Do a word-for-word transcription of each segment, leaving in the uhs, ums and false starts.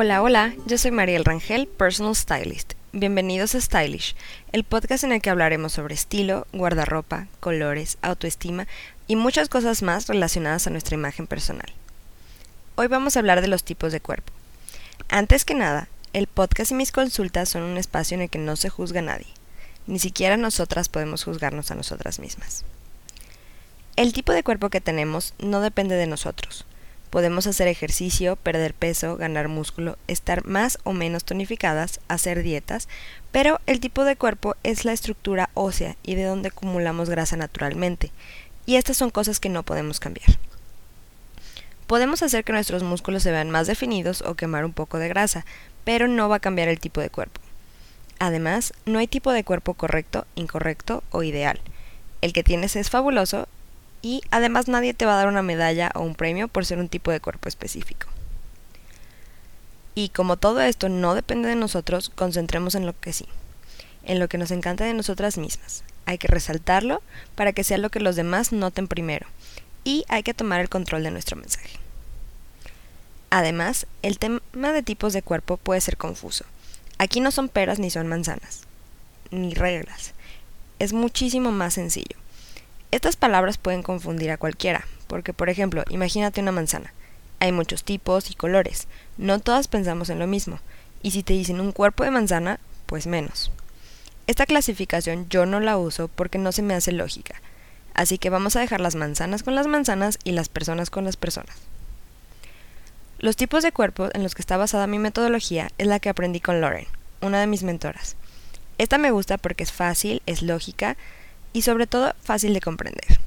Hola, hola, yo soy Mariel Rangel, Personal Stylist. Bienvenidos a Stylish, el podcast en el que hablaremos sobre estilo, guardarropa, colores, autoestima y muchas cosas más relacionadas a nuestra imagen personal. Hoy vamos a hablar de los tipos de cuerpo. Antes que nada, el podcast y mis consultas son un espacio en el que no se juzga a nadie. Ni siquiera nosotras podemos juzgarnos a nosotras mismas. El tipo de cuerpo que tenemos no depende de nosotros. Podemos hacer ejercicio, perder peso, ganar músculo, estar más o menos tonificadas, hacer dietas, pero el tipo de cuerpo es la estructura ósea y de donde acumulamos grasa naturalmente, y estas son cosas que no podemos cambiar. Podemos hacer que nuestros músculos se vean más definidos o quemar un poco de grasa, pero no va a cambiar el tipo de cuerpo. Además, no hay tipo de cuerpo correcto, incorrecto o ideal. El que tienes es fabuloso. Y además nadie te va a dar una medalla o un premio por ser un tipo de cuerpo específico. Y como todo esto no depende de nosotros, concentremos en lo que sí, en lo que nos encanta de nosotras mismas. Hay que resaltarlo para que sea lo que los demás noten primero. Y hay que tomar el control de nuestro mensaje. Además, el tema de tipos de cuerpo puede ser confuso. Aquí no son peras ni son manzanas, ni reglas. Es muchísimo más sencillo. Estas palabras pueden confundir a cualquiera, porque por ejemplo, imagínate una manzana. Hay muchos tipos y colores, no todas pensamos en lo mismo, y si te dicen un cuerpo de manzana, pues menos. Esta clasificación yo no la uso porque no se me hace lógica, así que vamos a dejar las manzanas con las manzanas y las personas con las personas. Los tipos de cuerpo en los que está basada mi metodología es la que aprendí con Lauren, una de mis mentoras. Esta me gusta porque es fácil, es lógica, y sobre todo fácil de comprender.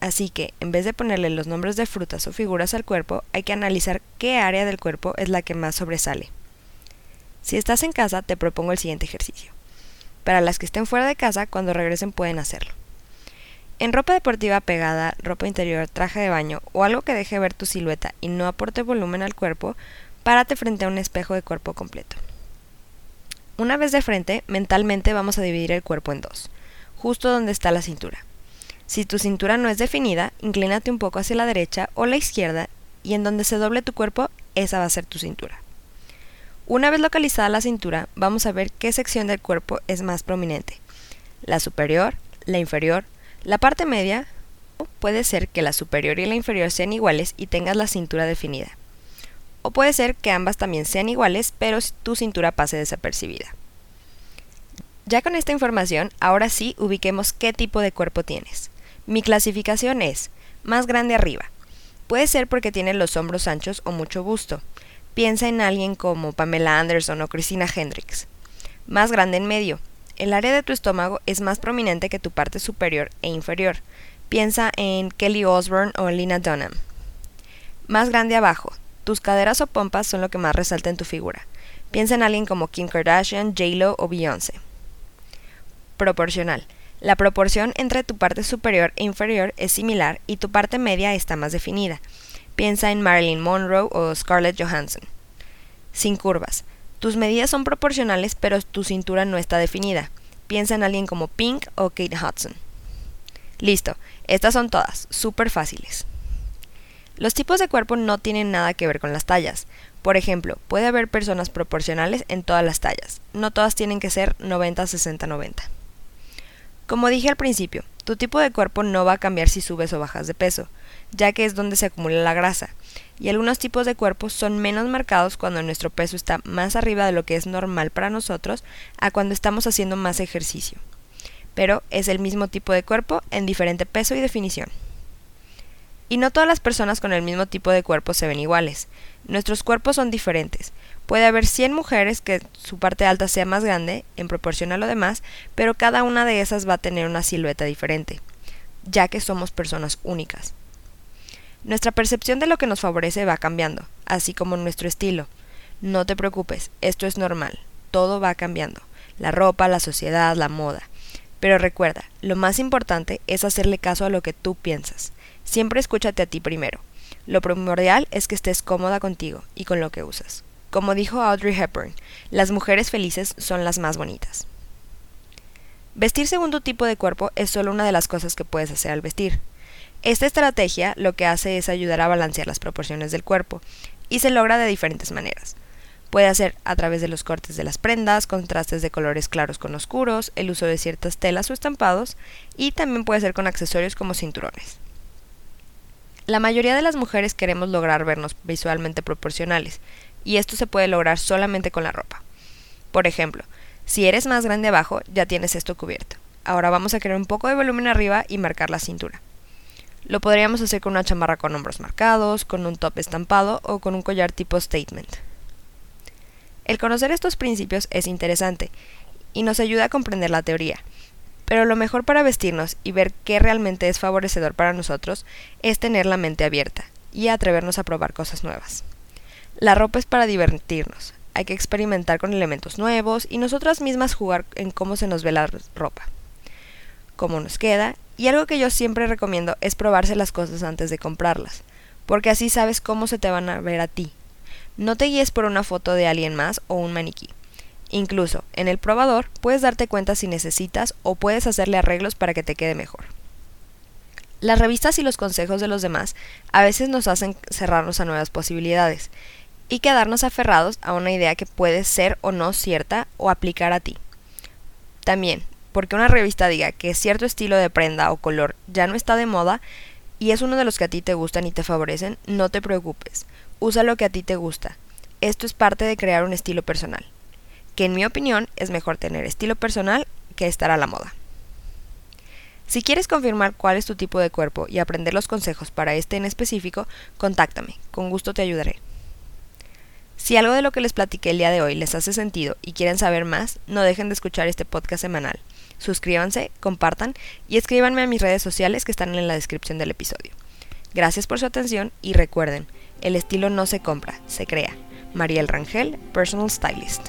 Así que, en vez de ponerle los nombres de frutas o figuras al cuerpo, hay que analizar qué área del cuerpo es la que más sobresale. Si estás en casa, te propongo el siguiente ejercicio. Para las que estén fuera de casa, cuando regresen pueden hacerlo. En ropa deportiva pegada, ropa interior, traje de baño o algo que deje ver tu silueta y no aporte volumen al cuerpo, párate frente a un espejo de cuerpo completo. Una vez de frente, mentalmente vamos a dividir el cuerpo en dos. Justo donde está la cintura. Si tu cintura no es definida, inclínate un poco hacia la derecha o la izquierda y en donde se doble tu cuerpo, esa va a ser tu cintura. Una vez localizada la cintura, vamos a ver qué sección del cuerpo es más prominente. La superior, la inferior, la parte media, o puede ser que la superior y la inferior sean iguales y tengas la cintura definida. O puede ser que ambas también sean iguales, pero tu cintura pase desapercibida. Ya con esta información, ahora sí ubiquemos qué tipo de cuerpo tienes. Mi clasificación es más grande arriba. Puede ser porque tiene los hombros anchos o mucho busto. Piensa en alguien como Pamela Anderson o Christina Hendricks. Más grande en medio. El área de tu estómago es más prominente que tu parte superior e inferior. Piensa en Kelly Osbourne o Lena Dunham. Más grande abajo. Tus caderas o pompas son lo que más resalta en tu figura. Piensa en alguien como Kim Kardashian, J-Lo o Beyoncé. Proporcional. La proporción entre tu parte superior e inferior es similar y tu parte media está más definida. Piensa en Marilyn Monroe o Scarlett Johansson. Sin curvas. Tus medidas son proporcionales, pero tu cintura no está definida. Piensa en alguien como Pink o Kate Hudson. Listo. Estas son todas. Súper fáciles. Los tipos de cuerpo no tienen nada que ver con las tallas. Por ejemplo, puede haber personas proporcionales en todas las tallas. No todas tienen que ser noventa, sesenta, noventa. Como dije al principio, tu tipo de cuerpo no va a cambiar si subes o bajas de peso, ya que es donde se acumula la grasa, y algunos tipos de cuerpo son menos marcados cuando nuestro peso está más arriba de lo que es normal para nosotros a cuando estamos haciendo más ejercicio. Pero es el mismo tipo de cuerpo en diferente peso y definición. Y no todas las personas con el mismo tipo de cuerpo se ven iguales. Nuestros cuerpos son diferentes. Puede haber cien mujeres que su parte alta sea más grande, en proporción a lo demás, pero cada una de esas va a tener una silueta diferente, ya que somos personas únicas. Nuestra percepción de lo que nos favorece va cambiando, así como nuestro estilo. No te preocupes, esto es normal. Todo va cambiando. La ropa, la sociedad, la moda. Pero recuerda, lo más importante es hacerle caso a lo que tú piensas. Siempre escúchate a ti primero. Lo primordial es que estés cómoda contigo y con lo que usas. Como dijo Audrey Hepburn, las mujeres felices son las más bonitas. Vestir según tu tipo de cuerpo es solo una de las cosas que puedes hacer al vestir. Esta estrategia lo que hace es ayudar a balancear las proporciones del cuerpo y se logra de diferentes maneras. Puede hacer a través de los cortes de las prendas, contrastes de colores claros con oscuros, el uso de ciertas telas o estampados, y también puede ser con accesorios como cinturones. La mayoría de las mujeres queremos lograr vernos visualmente proporcionales, y esto se puede lograr solamente con la ropa. Por ejemplo, si eres más grande abajo, ya tienes esto cubierto. Ahora vamos a crear un poco de volumen arriba y marcar la cintura. Lo podríamos hacer con una chamarra con hombros marcados, con un top estampado o con un collar tipo statement. El conocer estos principios es interesante y nos ayuda a comprender la teoría, pero lo mejor para vestirnos y ver qué realmente es favorecedor para nosotros es tener la mente abierta y atrevernos a probar cosas nuevas. La ropa es para divertirnos, hay que experimentar con elementos nuevos y nosotras mismas jugar en cómo se nos ve la ropa, cómo nos queda, y algo que yo siempre recomiendo es probarse las cosas antes de comprarlas, porque así sabes cómo se te van a ver a ti. No te guíes por una foto de alguien más o un maniquí. Incluso, en el probador, puedes darte cuenta si necesitas o puedes hacerle arreglos para que te quede mejor. Las revistas y los consejos de los demás a veces nos hacen cerrarnos a nuevas posibilidades y quedarnos aferrados a una idea que puede ser o no cierta o aplicar a ti. También, porque una revista diga que cierto estilo de prenda o color ya no está de moda y es uno de los que a ti te gustan y te favorecen, no te preocupes. Usa lo que a ti te gusta. Esto es parte de crear un estilo personal, que en mi opinión es mejor tener estilo personal que estar a la moda. Si quieres confirmar cuál es tu tipo de cuerpo y aprender los consejos para este en específico, contáctame, con gusto te ayudaré. Si algo de lo que les platiqué el día de hoy les hace sentido y quieren saber más, no dejen de escuchar este podcast semanal. Suscríbanse, compartan y escríbanme a mis redes sociales que están en la descripción del episodio. Gracias por su atención y recuerden, el estilo no se compra, se crea. Mariel Rangel, Personal Stylist.